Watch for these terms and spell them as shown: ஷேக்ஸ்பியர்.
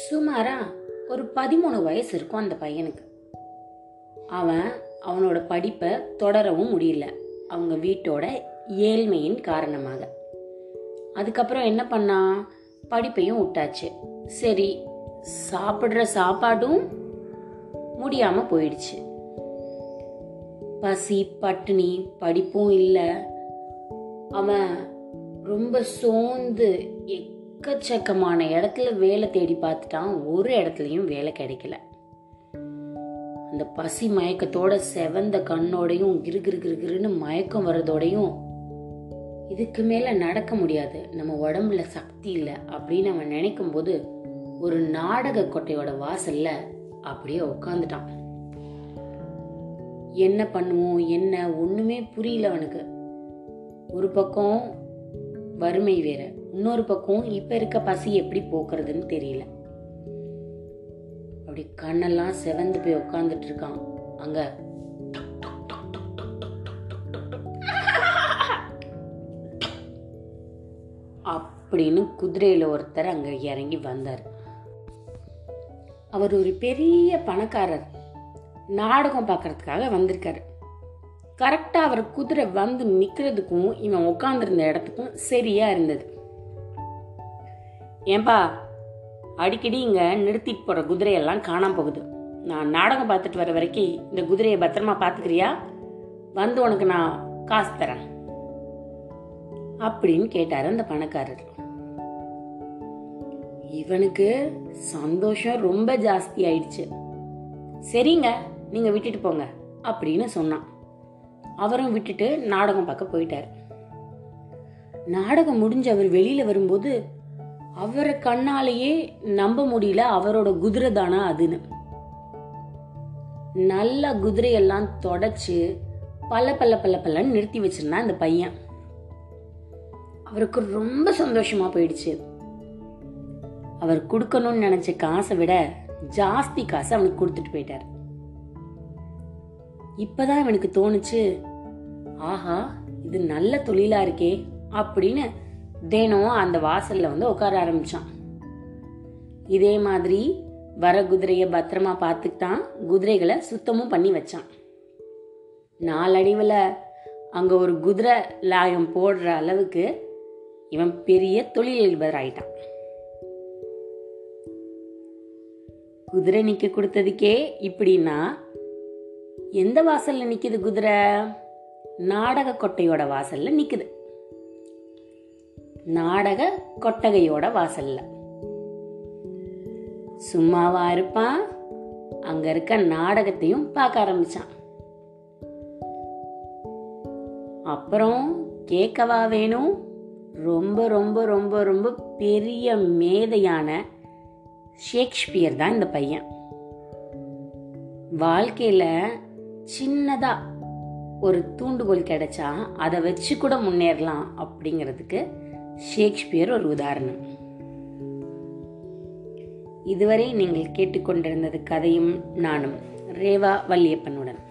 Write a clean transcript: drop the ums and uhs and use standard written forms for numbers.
சுமாராக ஒரு 13 வயசு இருக்கும் அந்த பையனுக்கு. அவனோட படிப்பை தொடரவும் முடியல அவங்க வீட்டோட ஏழ்மையின் காரணமாக. அதுக்கப்புறம் என்ன பண்ணா, படிப்பையும் விட்டாச்சு. சரி, சாப்பிட்ற சாப்பாடும் முடியாமல் போயிடுச்சு. பசி பட்டினி, படிப்பும் இல்லை. அவன் ரொம்ப சோர்ந்து எக்கச்சக்கமான இடத்துல வேலை தேடி பார்த்துட்டான். ஒரு இடத்துலையும் வேலை கிடைக்கல. அந்த பசி மயக்கத்தோட, செவந்த கண்ணோடையும், கிருகிருன்னு மயக்கம் வர்றதோடையும், இதுக்கு மேலே நடக்க முடியாது, நம்ம உடம்புல சக்தி இல்லை அப்படின்னு அவன் நினைக்கும் போது ஒரு நாடக கொட்டையோட வாசல்ல அப்படியே உட்காந்துட்டான். என்ன பண்ணுவோம் என்ன ஒண்ணுமே புரியல அவனுக்கு. ஒரு பக்கம் வறுமை வேற, இன்னொரு பக்கம் இப்ப இருக்க பசி எப்படி போக்குறதுன்னு தெரியல. அப்படி கண்ணெல்லாம் செவந்து போய் உட்கார்ந்துட்டு இருக்கான். அங்க அப்படின்னு குதிரையில ஒருத்தர் அங்க இறங்கி வந்தார். அவர் ஒரு பெரிய பணக்காரர், நாடகம் பார்க்கறதுக்காக வந்திருக்காரு. கரெக்டா அவர் குதிரை வந்து நிக்கிறதுக்கும் இவன் உட்கார்ந்துருந்த இடத்துக்கும் சரியா இருந்தது. ஏன்பா அடிக்கடி இங்க நிறுத்திட்டு போற குதிரையெல்லாம் காணாம போகுது, நான் நாடகம் பார்த்துட்டு வர வரைக்கும் இந்த குதிரையை பத்திரமா பாத்துக்கிறியா, வந்து உனக்கு நான் காசு தரேன் அப்படின்னு கேட்டாரு அந்த பணக்காரர். இவனுக்கு சந்தோஷம் ரொம்ப ஜாஸ்தி ஆயிடுச்சு. சரிங்க, நீங்க விட்டுட்டு போங்க அப்படின்னு சொன்னான். அவரும் விட்டுட்டு நாடகம் பார்க்க போயிட்டாரு. நாடகம் முடிஞ்சு அவர் வெளியில வரும்போது அவரை கண்ணாலேயே நம்ப முடியல, அவரோட குதிரை தானா அதுன்னு. நல்லா குதிரையெல்லாம் தொடச்சு பல்லன்னு நிறுத்தி வச்சிருந்தான் அந்த பையன். அவருக்கு ரொம்ப சந்தோஷமா போயிடுச்சு. அவர் கொடுக்கணும்னு நினைச்ச காசை விட ஜாஸ்தி காசை அவனுக்கு கொடுத்துட்டு போயிட்டார். இப்பதான் இவனுக்கு தோணுச்சு, ஆஹா இது நல்ல தொழிலா இருக்கே அப்படின்னு தினம் அந்த வாசல்ல வந்து உட்கார ஆரம்பிச்சான். இதே மாதிரி வர குதிரைய பத்திரமா பார்த்துக்கிட்டான், குதிரைகளை சுத்தமும் பண்ணி வச்சான். நாளடைவில் அங்க ஒரு குதிரை லாயம் போடுற அளவுக்கு இவன் பெரிய தொழிலதிபர் ஆயிட்டான். குதிரை நிக்க கொடுத்ததுக்கே இப்படின்னா, எந்த வாசல்ல நிக்குது குதிரை? நாடக கொட்டையோட வாசல்ல நிக்குது. நாடக கொட்டகையோட வாசல்ல சும்மாவா இருப்பான். அங்க இருக்க நாடகத்தையும் பார்க்க ஆரம்பிச்சான். அப்புறம் கேட்கவா வேணும், ரொம்ப ரொம்ப ரொம்ப ரொம்ப பெரிய மேதையான ஷேக்ஸ்பியர் தான் இந்த பையன். வாழ்க்கையில சின்னதா ஒரு தூண்டுகோல் கிடைச்சா அதை வச்சு கூட முன்னேறலாம் அப்படிங்கிறதுக்கு ஷேக்ஸ்பியர் ஒரு உதாரணம். இதுவரை நீங்கள் கேட்டுக்கொண்டிருந்தது கதையும் நானும், ரேவா வள்ளியப்பனுடன்.